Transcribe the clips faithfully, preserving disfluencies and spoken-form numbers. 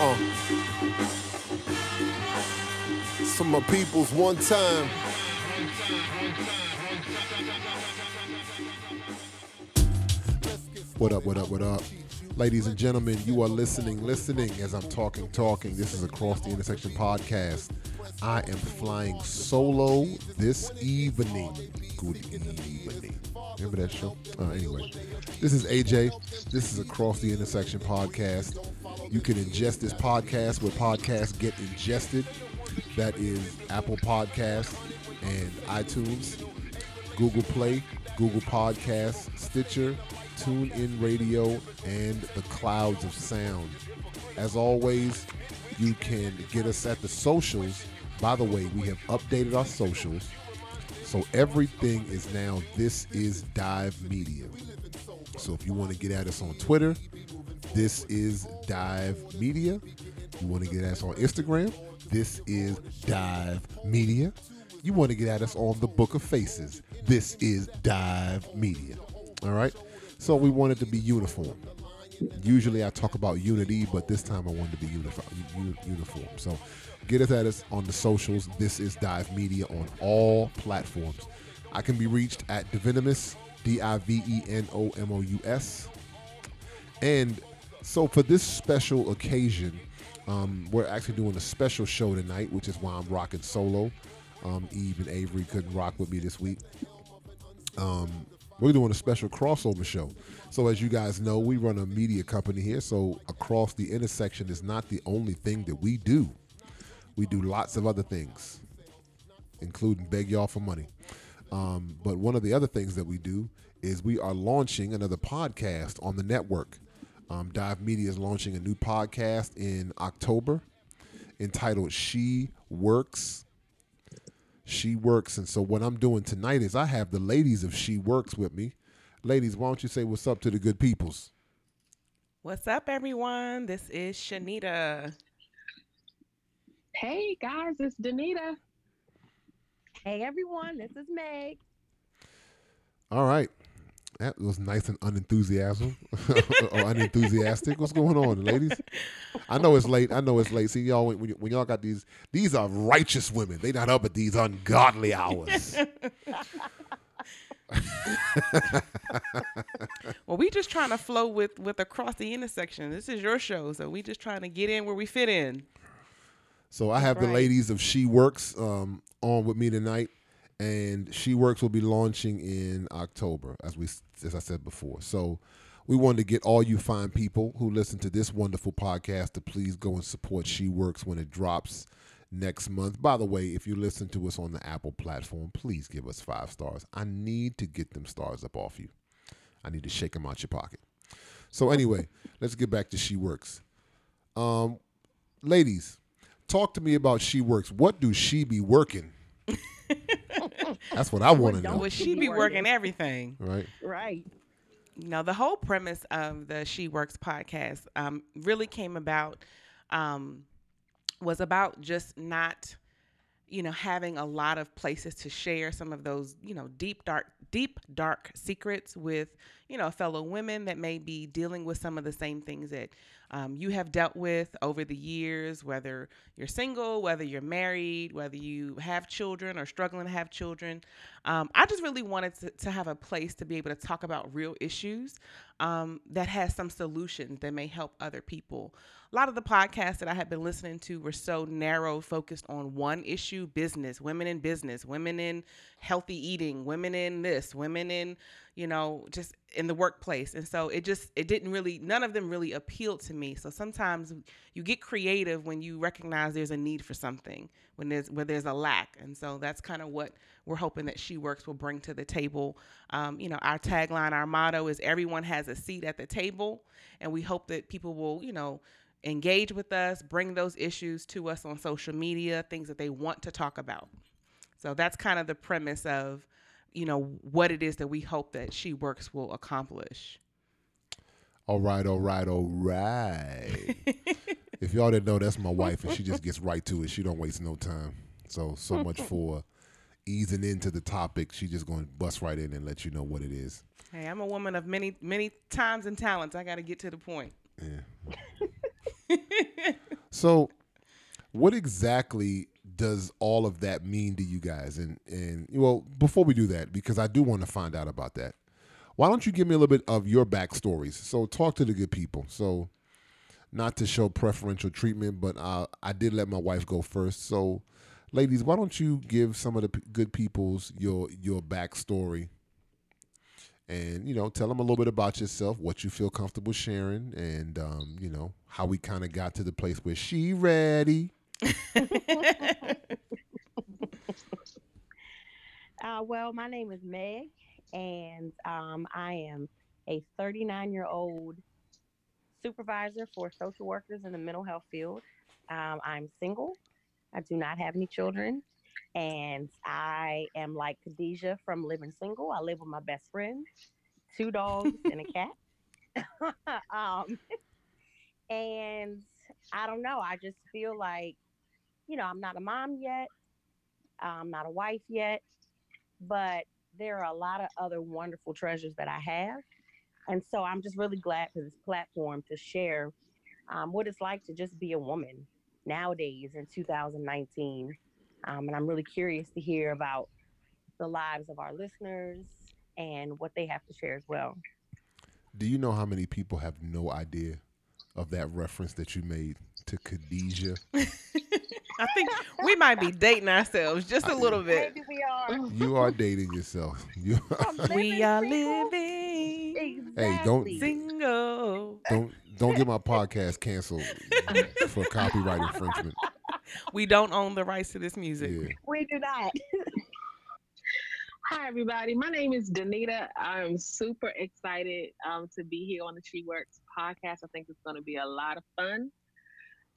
Uh. It's for my peoples one time. What up, what up, what up? Ladies and gentlemen, you are listening, listening as I'm talking, talking. This is Across the Intersection Podcast. I am flying solo this evening. Good evening. Remember that show? Uh, anyway, this is A J. This is Across the Intersection Podcast. You can ingest this podcast where podcasts get ingested. That is Apple Podcasts and iTunes, Google Play, Google Podcasts, Stitcher, TuneIn Radio, and the clouds of sound. As always, you can get us at the socials. By the way, we have updated our socials, so everything is now This Is Dive Media. So if you want to get at us on Twitter, This Is Dive Media. You want to get at us on Instagram, This Is Dive Media. You want to get at us on the Book of Faces, This Is Dive Media. All right? So we wanted to be uniform. Usually I talk about unity, but this time I wanted to be uniform. So get us at us on the socials. This Is Dive Media on all platforms. I can be reached at divenomus, D I V E N O M O U S. And so for this special occasion, um, we're actually doing a special show tonight, which is why I'm rocking solo. Um, Eve and Avery couldn't rock with me this week. Um... We're doing a special crossover show. So as you guys know, we run a media company here. So Across the Intersection is not the only thing that we do. We do lots of other things, including beg y'all for money. Um, but one of the other things that we do is we are launching another podcast on the network. Um, Dive Media is launching a new podcast in October entitled She Works. She Works. And so what I'm doing tonight is I have the ladies of She Works with me. Ladies, why don't you say what's up to the good peoples? What's up, everyone? This is Shanita. Hey, guys, it's Danita. Hey, everyone, this is Meg. All right. That was nice and unenthusiastic. or unenthusiastic. What's going on, ladies? I know it's late. I know it's late. See, y'all, when, when y'all got these, these are righteous women. They not up at these ungodly hours. Well, we just trying to flow with, with Across the Intersection. This is your show, so we just trying to get in where we fit in. So I have right. the ladies of She Works um, on with me tonight. And She Works will be launching in October, as we as I said before. So we wanted to get all you fine people who listen to this wonderful podcast to please go and support She Works when it drops next month. By the way, if you listen to us on the Apple platform, please give us five stars. I need to get them stars up off you. I need to shake them out your pocket. So anyway, let's get back to She Works. Um, ladies, talk to me about She Works. What do she be working? That's what I want to know. Well, she be working everything. Right. Right. You know, the whole premise of the She Works podcast um, really came about, um, was about just not, you know, having a lot of places to share some of those, you know, deep, dark, deep, dark secrets with, you know, fellow women that may be dealing with some of the same things that um, you have dealt with over the years, whether you're single, whether you're married, whether you have children or struggling to have children. Um, I just really wanted to, to have a place to be able to talk about real issues um, that has some solutions that may help other people. A lot of the podcasts that I had been listening to were so narrow, focused on one issue: business, women in business, women in healthy eating, women in this, women in, you know, just in the workplace. And so it just, it didn't really, none of them really appealed to me. So sometimes you get creative when you recognize there's a need for something, when there's, where there's a lack. And so that's kind of what we're hoping that She Works will bring to the table. Um, you know, our tagline, our motto is everyone has a seat at the table. And we hope that people will, you know, engage with us, bring those issues to us on social media, things that they want to talk about. So that's kind of the premise of, you know, what it is that we hope that She Works will accomplish. All right, all right, all right. If y'all didn't know, that's my wife, and she just gets right to it. She don't waste no time. So, so much for easing into the topic. She just going to bust right in and let you know what it is. Hey, I'm a woman of many, many times and talents. I got to get to the point. Yeah. So what exactly does all of that mean to you guys? And, and well, before we do that, because I do want to find out about that, why don't you give me a little bit of your backstories? So talk to the good people. So not to show preferential treatment, but uh, I did let my wife go first. So ladies, why don't you give some of the p- good people's your your backstory and, you know, tell them a little bit about yourself, what you feel comfortable sharing, and, um, you know, how we kind of got to the place where she ready. uh, well, my name is Meg, and um, I am a thirty-nine-year-old supervisor for social workers in the mental health field. Um, I'm single. I do not have any children, and I am like Khadijah from Living Single. I live with my best friend, two dogs, and a cat. um, and I don't know. I just feel like, you know, I'm not a mom yet. I'm not a wife yet, but there are a lot of other wonderful treasures that I have. And so I'm just really glad for this platform to share um, what it's like to just be a woman nowadays in two thousand nineteen. Um, and I'm really curious to hear about the lives of our listeners and what they have to share as well. Do you know how many people have no idea of that reference that you made to Khadijah? I think we might be dating ourselves just I a little bit. Maybe we are. You are dating yourself. You are. We are living. Exactly. Hey, don't single. Don't don't get my podcast canceled for copyright infringement. We don't own the rights to this music. Yeah. We do not. Hi, everybody. My name is Danita. I'm super excited um, to be here on the She Works podcast. I think it's going to be a lot of fun.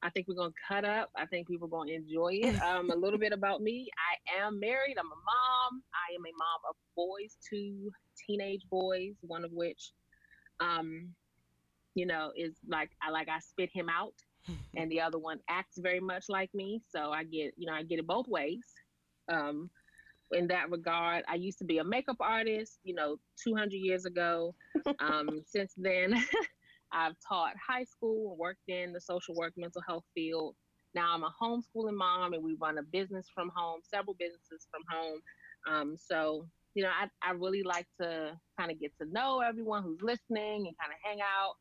I think we're going to cut up. I think people are going to enjoy it. Um, a little bit about me. I am married. I'm a mom. I am a mom of boys, two teenage boys, one of which, um, you know, is like I like I spit him out. And the other one acts very much like me. So I get, you know, I get it both ways. Um, in that regard, I used to be a makeup artist, you know, two hundred years ago. Um, since then, I've taught high school, worked in the social work, mental health field. Now I'm a homeschooling mom, and we run a business from home, several businesses from home. Um, so, you know, I, I really like to kind of get to know everyone who's listening and kind of hang out.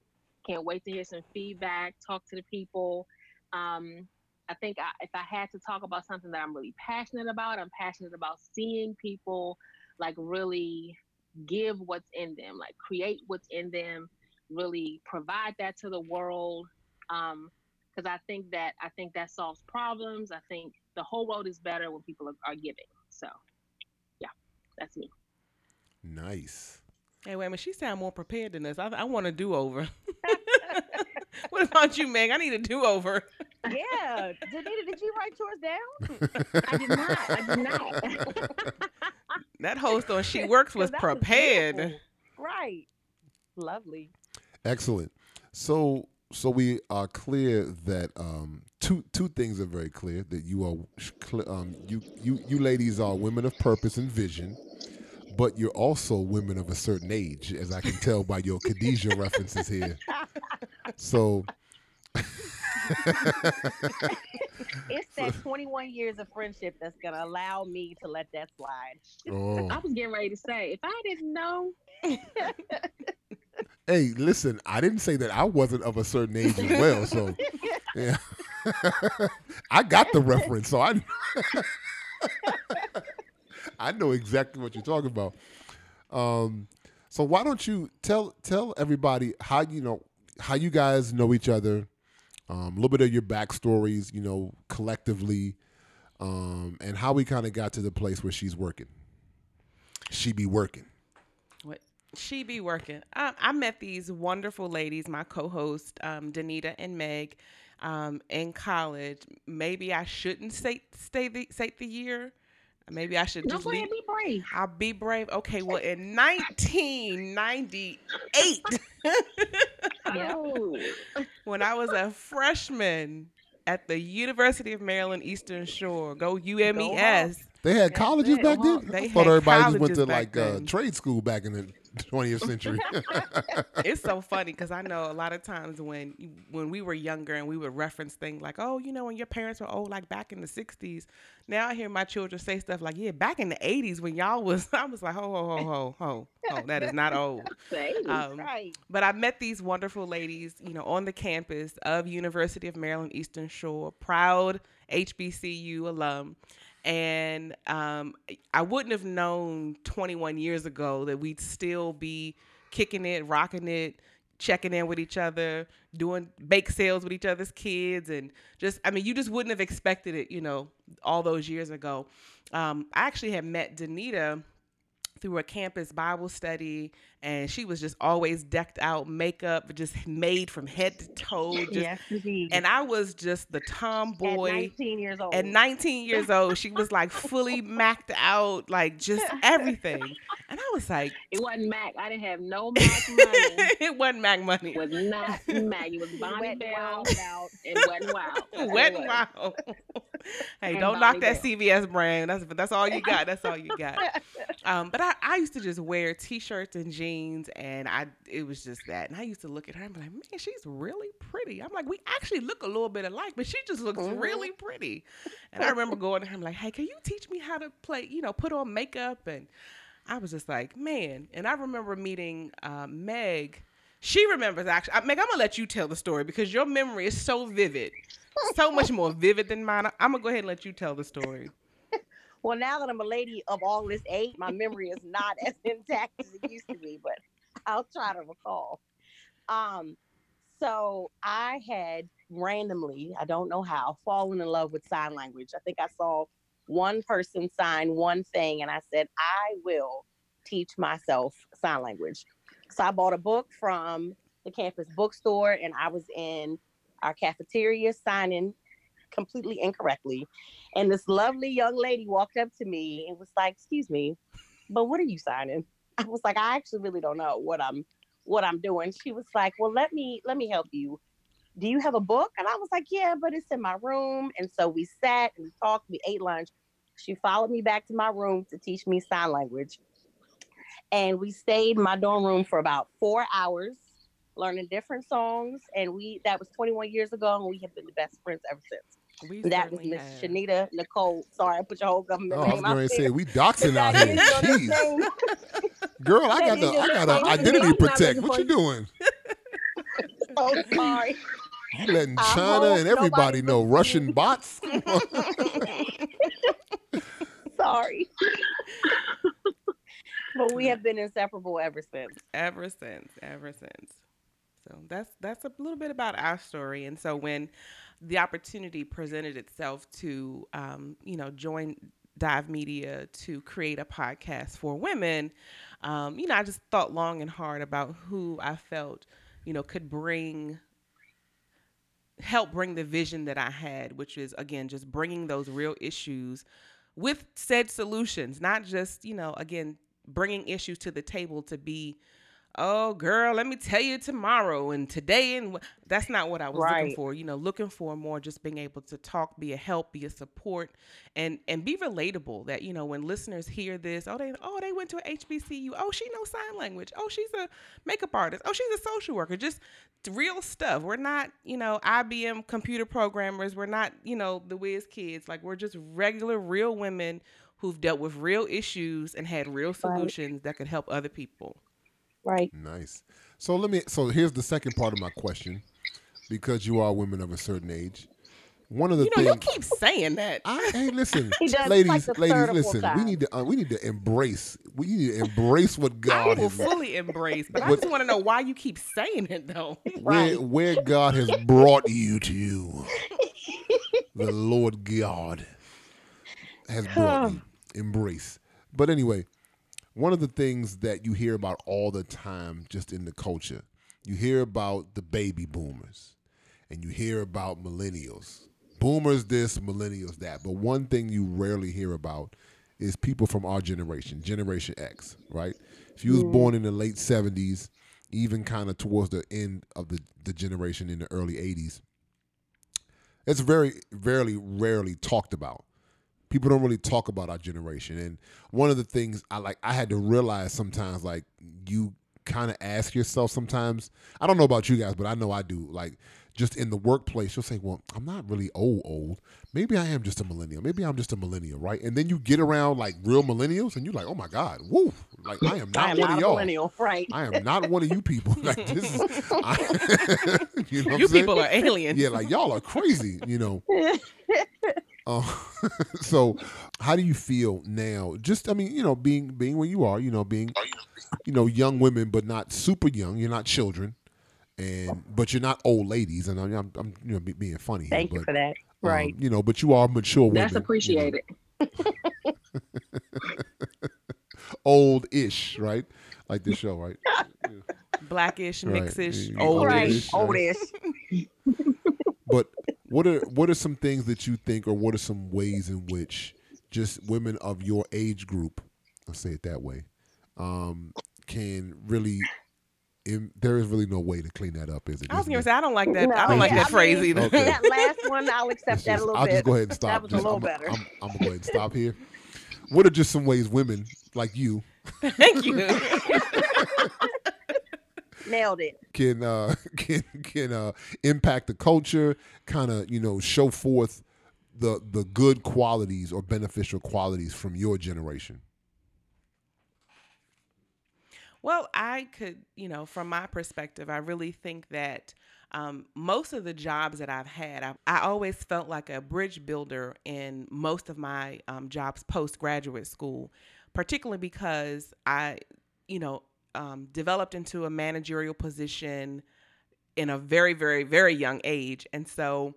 Can't wait to hear some feedback, talk to the people. Um, I think I, if I had to talk about something that I'm really passionate about, I'm passionate about seeing people like really give what's in them, like create what's in them, really provide that to the world. Um, because I think that I think that solves problems. I think the whole world is better when people are, are giving. So, yeah, that's me. Nice. Hey, wait a minute. She sound more prepared than us. I, I want a do-over. What about you, Meg? I need a do-over. Yeah. Danita, did you write yours down? I did not. I did not. That host on She Works was prepared. Was right. Lovely. Excellent. So so we are clear that um, two two things are very clear, that you are um, you you you ladies are women of purpose and vision. But you're also women of a certain age, as I can tell by your Khadijah references here. So it's that twenty-one years of friendship that's gonna allow me to let that slide. Oh. I was getting ready to say, if I didn't know. Hey, listen, I didn't say that I wasn't of a certain age as well. So yeah, I got the reference. So I. I know exactly what you're talking about. Um, so why don't you tell tell everybody how you know how you guys know each other, um, a little bit of your backstories, you know, collectively, um, and how we kind of got to the place where she's working. She be working. What she be working? I, I met these wonderful ladies, my co-hosts, um, Danita and Meg, um, in college. Maybe I shouldn't say say the say the year. Maybe I should just be, be brave. I'll be brave. Okay, well, in nineteen ninety-eight, when I was a freshman at the University of Maryland Eastern Shore, go U M E S. Go they had colleges back then? They I thought everybody just went to like uh, trade school back in the twentieth century. It's so funny because I know a lot of times when when we were younger and we would reference things like, oh, you know, when your parents were old, like back in the sixties. Now I hear my children say stuff like, yeah, back in the eighties when y'all was, I was like, ho, ho, ho, ho, ho, ho. That is not old. Um, right. But I met these wonderful ladies, you know, on the campus of University of Maryland Eastern Shore, proud H B C U alum. And um, I wouldn't have known twenty-one years ago that we'd still be kicking it, rocking it, checking in with each other, doing bake sales with each other's kids. And just, I mean, you just wouldn't have expected it, you know, all those years ago. Um, I actually had met Danita through a campus Bible study, and she was just always decked out, makeup just made from head to toe. Just, yes, indeed. And I was just the tomboy. At nineteen years old. At nineteen years old, she was like fully macked out, like just everything. And I was like, it wasn't Mac. I didn't have no Mac money. It wasn't Mac money. It was not Mac. It was Bonnie Bell. It wasn't wild. It wasn't wild. Hey, and don't knock that C V S brand. That's that's all you got. That's all you got. Um, but I, I used to just wear T-shirts and jeans, and I it was just that. And I used to look at her and be like, man, she's really pretty. I'm like, we actually look a little bit alike, but she just looks mm-hmm. really pretty. And I remember going to her and like, hey, can you teach me how to play, you know, put on makeup? And I was just like, man. And I remember meeting uh, Meg. She remembers, actually. I, Meg, I'm going to let you tell the story because your memory is so vivid, so much more vivid than mine. I'm going to go ahead and let you tell the story. Well, now that I'm a lady of all this age, my memory is not as intact as it used to be, but I'll try to recall. Um, so I had randomly, I don't know how, fallen in love with sign language. I think I saw one person sign one thing, and I said, I will teach myself sign language. So I bought a book from the campus bookstore, and I was in our cafeteria signing completely incorrectly. And this lovely young lady walked up to me and was like, excuse me, but what are you signing? I was like, I actually really don't know what I'm what I'm doing. She was like, well, let me let me help you. Do you have a book? And I was like, yeah, but it's in my room. And so we sat and we talked, we ate lunch. She followed me back to my room to teach me sign language. And we stayed in my dorm room for about four hours, learning different songs. And we that was twenty-one years ago, and we have been the best friends ever since. We that was Miss Shanita Nicole. Sorry, I put your whole government oh, name out. I was going to say, we doxing out here. Jeez. Girl, I got the I got an identity protect. What you doing? Oh, sorry. You letting China and everybody know Russian bots? Sorry. But we have been inseparable ever since. Ever since. Ever since. So that's that's a little bit about our story. And so when the opportunity presented itself to, um, you know, join Dive Media to create a podcast for women, um, you know, I just thought long and hard about who I felt, you know, could bring, help bring the vision that I had, which is, again, just bringing those real issues with said solutions, not just, you know, again, bringing issues to the table to be, oh, girl, let me tell you tomorrow and today. And w-. That's not what I was right. looking for, you know, looking for more just being able to talk, be a help, be a support, and, and be relatable that, you know, when listeners hear this, oh, they oh they went to an H B C U. Oh, she knows sign language. Oh, she's a makeup artist. Oh, she's a social worker. Just real stuff. We're not, you know, I B M computer programmers. We're not, you know, the whiz kids. Like, we're just regular, real women who've dealt with real issues and had real solutions right. that could help other people. Right. Nice. So let me, so here's the second part of my question, because you are women of a certain age. One of the you know, things you keep saying that. I, hey, listen, ladies, like ladies, listen. We need to, uh, we need to embrace. We need to embrace what God has. I will fully embrace, but what, I just want to know why you keep saying it though. Where, where God has brought you to, the Lord God has brought you. Embrace. But anyway. One of the things that you hear about all the time just in the culture, you hear about the baby boomers and you hear about millennials. Boomers this, millennials that. But one thing you rarely hear about is people from our generation, Generation X, right? If you was born in the late seventies, even kind of towards the end of the, the generation in the early eighties, it's very, very rarely talked about. people don't really talk about our generation. And one of the things I like, I had to realize sometimes, like, you kind of ask yourself sometimes, I don't know about you guys, but I know I do, like, just in the workplace, you'll say, well, I'm not really old, old. Maybe I am just a millennial. Maybe I'm just a millennial, right? And then you get around, like, real millennials, and you're like, oh, my God, woo. Like, I am not I am one not of y'all. Millennial, right. I am not one of you people. Like, this is, I, you know what you I'm people saying? Are aliens. Yeah, like, y'all are crazy, you know. Uh, so how do you feel now? Just, I mean, you know, being being where you are, you know, being, you know, young women, but not super young. You're not children. And but you're not old ladies, and I'm, I'm, I'm you know, being funny. Thank but, you for that, right? Um, you know, but you are mature women. That's appreciated. You know. Old-ish, right? Like this show, right? Black-ish, right. Mix-ish, yeah, old-ish, old-ish. Right? But what are what are some things that you think, or what are some ways in which just women of your age group, I'll say it that way, um, can really. It, there is really no way to clean that up, is it? I was going to say, I don't like that. No, I don't like that phrase either. Okay. That last one, I'll accept just, that a little I'll bit. I'll just go ahead and stop. That was just, a little I'm, better. I'm, I'm, I'm going to go ahead and stop here. What are just some ways women like you? Thank you. Nailed it. Can uh, can can uh, impact the culture? Kind of, you know, show forth the the good qualities or beneficial qualities from your generation. Well, I could, you know, from my perspective, I really think that um, most of the jobs that I've had, I, I always felt like a bridge builder in most of my um, jobs post-graduate school, particularly because I, you know, um, developed into a managerial position in a very, very, very young age. And so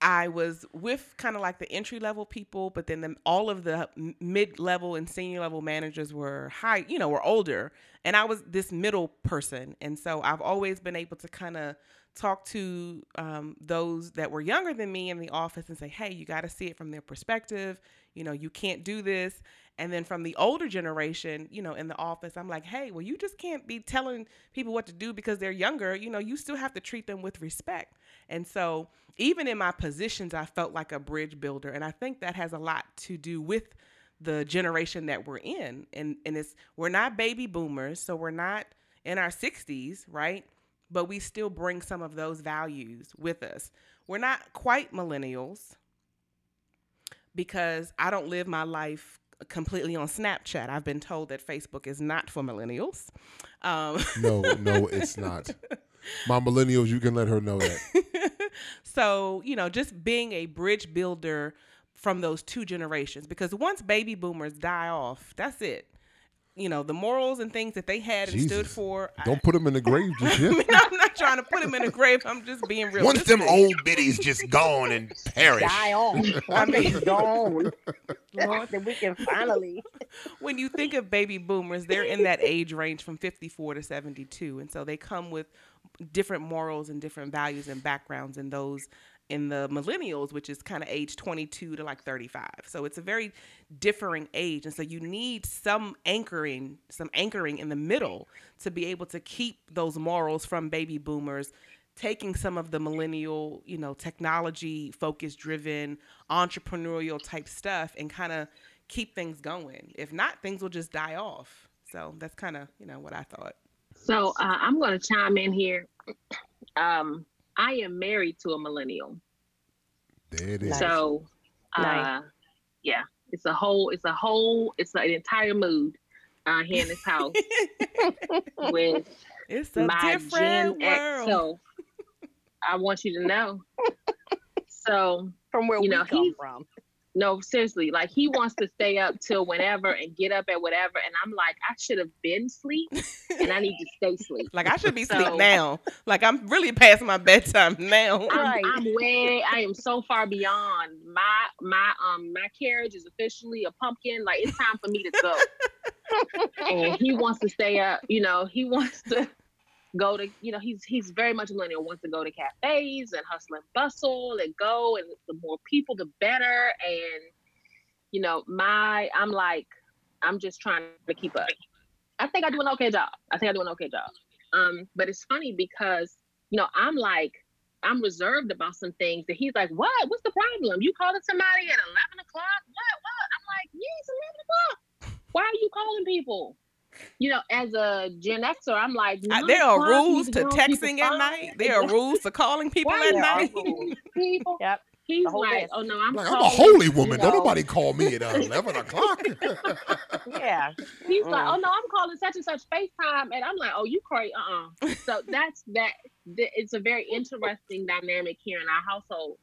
I was with kind of like the entry-level people, but then the, all of the mid-level and senior-level managers were high, you know, were older, and I was this middle person. And so I've always been able to kind of talk to um, those that were younger than me in the office and say, hey, you got to see it from their perspective. You know, you can't do this. And then from the older generation, you know, in the office, I'm like, hey, well, you just can't be telling people what to do because they're younger. You know, you still have to treat them with respect. And so even in my positions, I felt like a bridge builder. And I think that has a lot to do with the generation that we're in. And and it's we're not baby boomers, so we're not in our sixties, right? But we still bring some of those values with us. We're not quite millennials because I don't live my life completely on Snapchat. I've been told that Facebook is not for millennials. Um, no, no, it's not. My millennials, you can let her know that. So, you know, just being a bridge builder from those two generations, because once baby boomers die off, that's it. You know, the morals and things that they had and Jesus. Stood for. Don't I, put them in the grave just yet. I mean, I'm not trying to put them in the grave. I'm just being real. Once them old biddies just gone and perish. Die on. I mean, gone. Lord, then we can finally. When you think of baby boomers, they're in that age range from fifty-four to seventy-two. And so they come with different morals and different values and backgrounds and those in the millennials, which is kind of age twenty-two to like thirty-five. So it's a very differing age. And so you need some anchoring, some anchoring in the middle to be able to keep those morals from baby boomers, taking some of the millennial, you know, technology focus driven, entrepreneurial type stuff and kind of keep things going. If not, things will just die off. So that's kind of, you know, what I thought. So uh, I'm going to chime in here. Um, I am married to a millennial. There it is. So, uh, nice. yeah, it's a whole, it's a whole, it's an entire mood uh, here in this house with it's a my different Gen X self. I want you to know. So, from where you we know, come he, from. No, seriously, like he wants to stay up till whenever and get up at whatever. And I'm like, I should have been sleep and I need to stay sleep. Like I should be so, sleep now. Like I'm really past my bedtime now. I'm, right. I'm way, I am so far beyond. My, my, um, my carriage is officially a pumpkin. Like it's time for me to go. And he wants to stay up, you know, he wants to go to, you know, he's he's very much millennial, wants to go to cafes and hustle and bustle and go, and the more people the better. And you know, my I'm like, I'm just trying to keep up. I think I do an okay job. I think I do an okay job. Um, but it's funny because, you know, I'm like, I'm reserved about some things that he's like, what? What's the problem? You calling somebody at eleven o'clock? What? What? I'm like, yeah, it's eleven o'clock. Why are you calling people? You know, as a Gen Xer, I'm like, uh, there are rules to texting at night. There are rules to calling people at night. People. Yep. He's like, oh no, I'm like, calling, I'm a holy woman. You know. Don't nobody call me at eleven o'clock. Yeah. He's mm. like, oh no, I'm calling such and such FaceTime. And I'm like, oh, you crazy. Uh-uh. So that's that. Th- it's a very interesting dynamic here in our household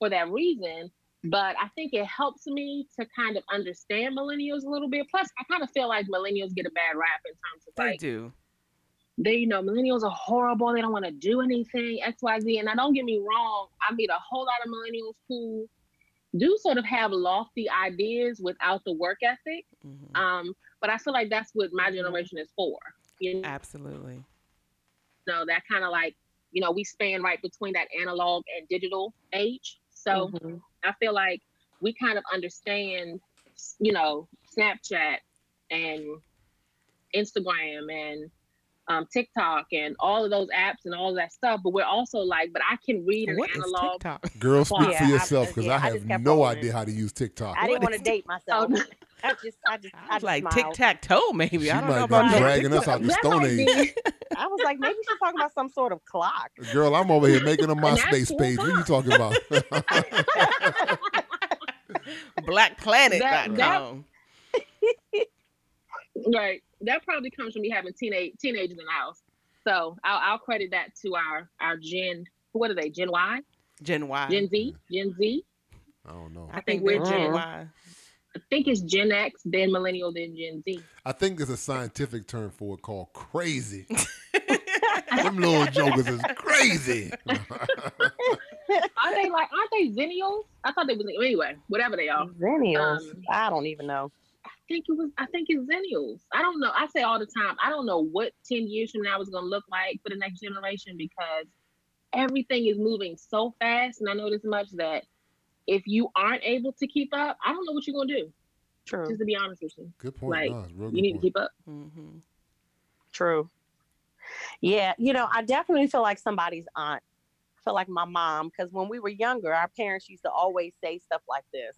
for that reason. But I think it helps me to kind of understand millennials a little bit. Plus, I kind of feel like millennials get a bad rap in terms of they like, do. They, you know, millennials are horrible. They don't want to do anything, X, Y, Z. And now, don't get me wrong. I meet a whole lot of millennials who do sort of have lofty ideas without the work ethic. Mm-hmm. Um, but I feel like that's what my generation is for. You know? Absolutely. So that kind of like, you know, we span right between that analog and digital age. So mm-hmm. I feel like we kind of understand, you know, Snapchat and Instagram and um, TikTok and all of those apps and all of that stuff. But we're also like, but I can read an what analog. Girl, speak yeah, for yourself, because yeah, I have I no idea how to use TikTok. I didn't want to date myself. I just, I just, I, I was like tic tac toe, maybe. She I don't might know about be dragging us out the Stone Age. I was like, maybe she's talking about some sort of clock. Girl, I'm over here making a MySpace page. What are you talking about? black planet dot com. Right. That probably comes from me having teenage teenagers in the house. So I'll, I'll credit that to our our Gen. What are they? Gen Y. Gen Y. Gen Z. Gen Z. I don't know. I think, I think we're Gen Y. I think it's Gen X, then Millennial, then Gen Z. I think there's a scientific term for it called crazy. Them little jokers is crazy. Are they like, aren't they Zennials? I thought they was, anyway, whatever they are. Zennials? Um, I don't even know. I think it was, I think it's Zennials. I don't know. I say all the time, I don't know what ten years from now is going to look like for the next generation, because everything is moving so fast. And I know this much, that if you aren't able to keep up, I don't know what you're going to do. True. Just to be honest with you. Good point. Like, no, real good you need point. To keep up. Mm-hmm. True. Yeah. You know, I definitely feel like somebody's aunt. I feel like my mom, because when we were younger, our parents used to always say stuff like this.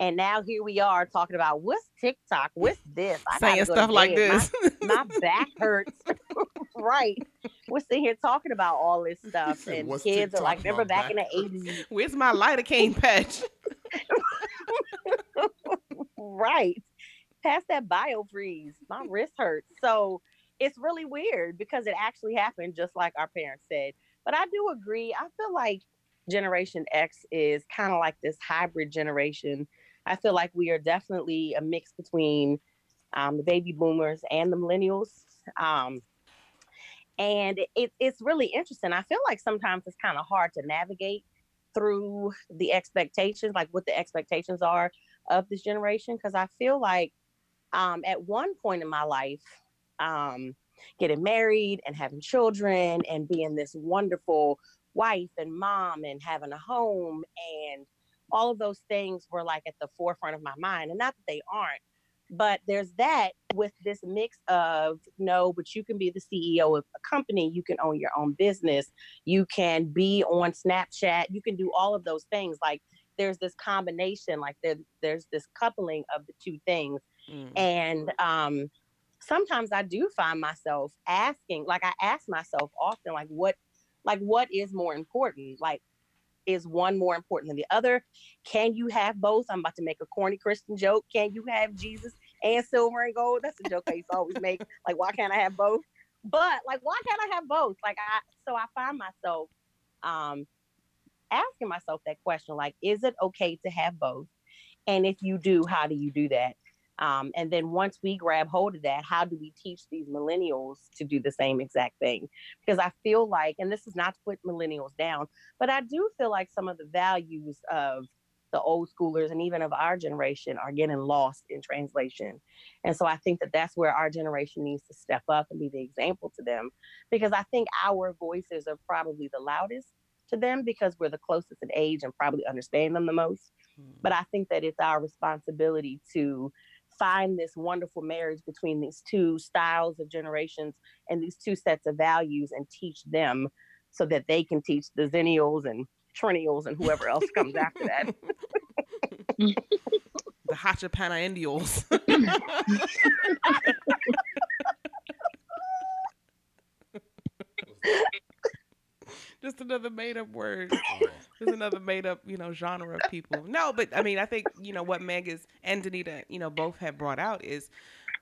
And now here we are talking about what's TikTok? What's this? I Saying stuff like this. My, my back hurts. Right. We're sitting here talking about all this stuff. And what's kids TikTok are like, remember back, back in the eighties? Where's my lidocaine patch? Right. Pass that biofreeze. My wrist hurts. So it's really weird because it actually happened just like our parents said. But I do agree. I feel like Generation X is kind of like this hybrid generation. I feel like we are definitely a mix between um, the baby boomers and the millennials. Um, and it, it's really interesting. I feel like sometimes it's kind of hard to navigate through the expectations, like what the expectations are of this generation. Because I feel like um, at one point in my life, um, getting married and having children and being this wonderful wife and mom and having a home and all of those things were like at the forefront of my mind. And not that they aren't, but there's that with this mix of no, but you can be the C E O of a company, you can own your own business, you can be on Snapchat, you can do all of those things. Like there's this combination, like there, there's this coupling of the two things. Mm. And um, sometimes I do find myself asking, like I ask myself often, like what, like what is more important? Like, is one more important than the other? Can you have both? I'm about to make a corny Christian joke. Can you have Jesus and silver and gold? That's a joke I used to always make. Like, why can't I have both? But like, why can't I have both? Like, I so I find myself um, asking myself that question. Like, is it okay to have both? And if you do, how do you do that? Um, and then once we grab hold of that, how do we teach these millennials to do the same exact thing? Because I feel like, and this is not to put millennials down, but I do feel like some of the values of the old schoolers and even of our generation are getting lost in translation. And so I think that that's where our generation needs to step up and be the example to them, because I think our voices are probably the loudest to them because we're the closest in age and probably understand them the most. Hmm. But I think that it's our responsibility to find this wonderful marriage between these two styles of generations and these two sets of values and teach them so that they can teach the Zennials and Trinnials and whoever else comes after that. The Hachapanaendials. Just another made up word. Just another made up, you know, genre of people. No, but I mean, I think, you know, what Meg is and Danita, you know, both have brought out is,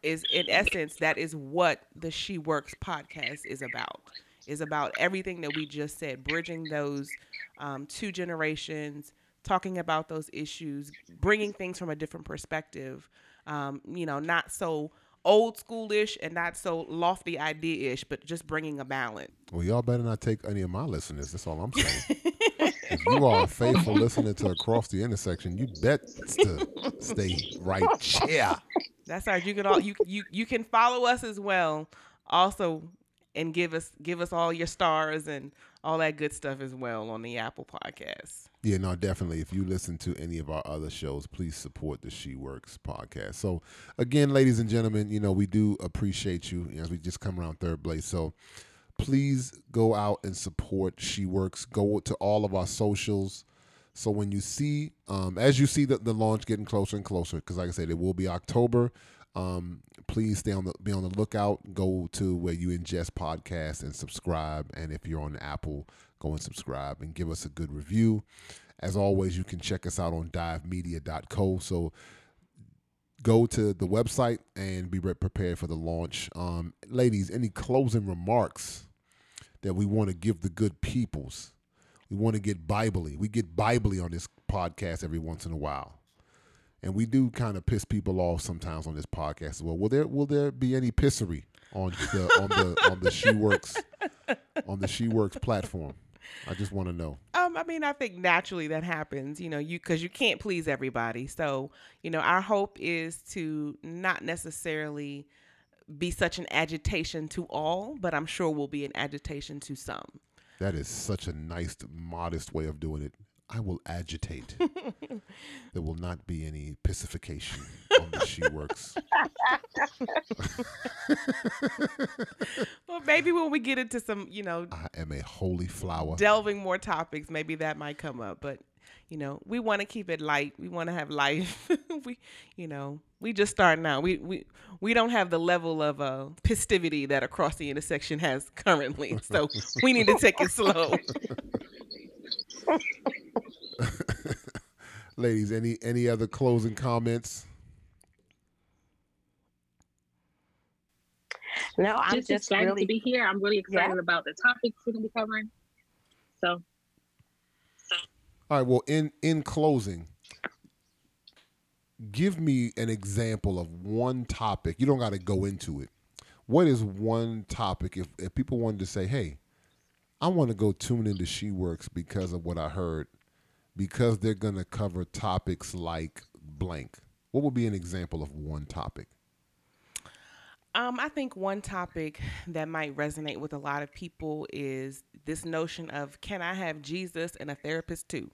is in essence, that is what the She Works podcast is about. Is about everything that we just said, bridging those um, two generations, talking about those issues, bringing things from a different perspective, um, you know, not so old schoolish and not so lofty idea-ish, but just bringing a balance. Well, y'all better not take any of my listeners. That's all I'm saying. If you are a faithful listener to Across the Intersection, you bet to stay right here. That's right. You can all you you you can follow us as well. Also. And give us give us all your stars and all that good stuff as well on the Apple podcast. Yeah, no, definitely. If you listen to any of our other shows, please support the She Works podcast. So, again, ladies and gentlemen, you know, we do appreciate you as we just come around third place. So, please go out and support She Works. Go to all of our socials. So when you see, um, as you see the, the launch getting closer and closer, because like I said, it will be October. Um, please stay on the be on the lookout. Go to where you ingest podcasts and subscribe. And if you're on Apple, go and subscribe and give us a good review. As always, you can check us out on dive media dot co. So go to the website and be prepared for the launch. Um, ladies, any closing remarks that we want to give the good peoples? We want to get Bible-y. We get Bible-y on this podcast every once in a while. And we do kind of piss people off sometimes on this podcast as well. Will there will there be any pissery on the on the on the She Works on the She Works platform? I just want to know. Um, I mean, I think naturally that happens, you know, you because you can't please everybody. So, you know, our hope is to not necessarily be such an agitation to all, but I'm sure we'll be an agitation to some. That is such a nice, modest way of doing it. I will agitate. There will not be any pacification on the She Works. Well, maybe when we get into some, you know, I am a holy flower. Delving more topics, maybe that might come up. But you know, we want to keep it light. We want to have life. we, you know, we just starting out. We we we don't have the level of uh, festivity that Across the Intersection has currently. So we need to take it slow. Ladies, any any other closing comments? No, I'm just, just excited really, to be here. I'm really excited yeah. about the topics we're going to be covering. So, so. All right. Well, in in closing, give me an example of one topic. You don't got to go into it. What is one topic? If if people wanted to say, hey, I want to go tune into She Works because of what I heard, because they're going to cover topics like blank. What would be an example of one topic? Um, I think one topic that might resonate with a lot of people is this notion of, can I have Jesus and a therapist too?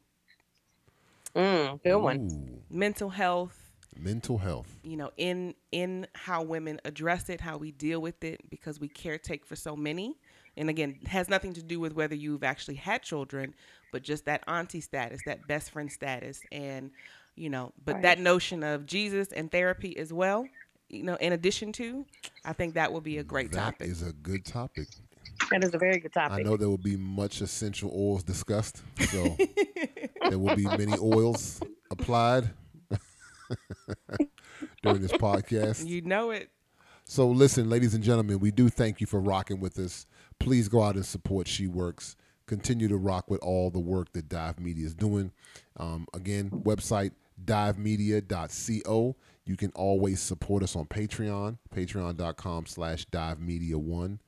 Mm, good Ooh. one. Mental health. Mental health. You know, in in how women address it, how we deal with it, because we caretake for so many. And again, it has nothing to do with whether you've actually had children, but just that auntie status, that best friend status. And, you know, but right. that notion of Jesus and therapy as well, you know, in addition to, I think that would be a great that topic. That is a good topic. That is a very good topic. I know there will be much essential oils discussed. So there will be many oils applied during this podcast. You know it. So listen, ladies and gentlemen, we do thank you for rocking with us. Please go out and support She Works. Continue to rock with all the work that Dive Media is doing. Um, again, website, dive media dot co. You can always support us on Patreon, patreon dot com slash dive media one.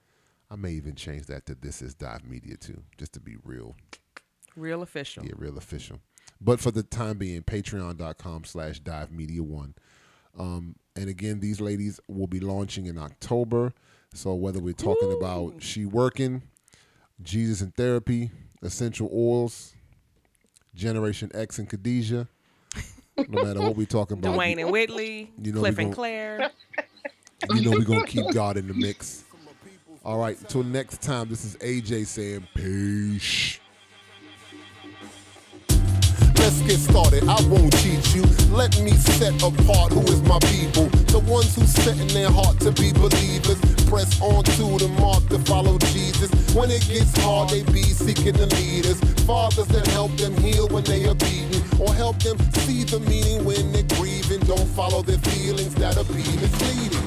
I may even change that to This Is Dive Media too, just to be real. Real official. Yeah, real official. But for the time being, patreon dot com slash dive media one. Um, and again, these ladies will be launching in October. So whether we're talking Ooh. about She Working, Jesus and therapy, essential oils, Generation X and Khadijah, no matter what we're talking about. Dwayne and Whitley, you know, Cliff and gonna, Claire. You know we're going to keep God in the mix. All right, until next time, this is A J saying peace. Let's get started, I won't cheat you. Let me set apart who is my people. The ones who set in their heart to be believers. Press on to the mark to follow Jesus. When it gets hard, they be seeking the leaders. Fathers that help them heal when they are beaten. Or help them see the meaning when they're grieving. Don't follow their feelings, that'll be misleading.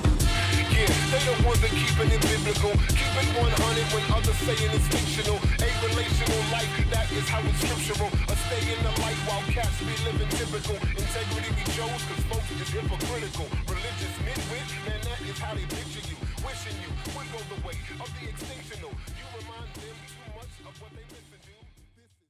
They the ones that keeping it biblical, keeping one hundred when others saying it's fictional. A relational life, that is how it's scriptural. A stay in the light while cats be living typical. Integrity we chose, cause folks is hypocritical. Religious midwit, man, that is how they picture you. Wishing you would go the way of the extinctional. You remind them too much of what they listen to.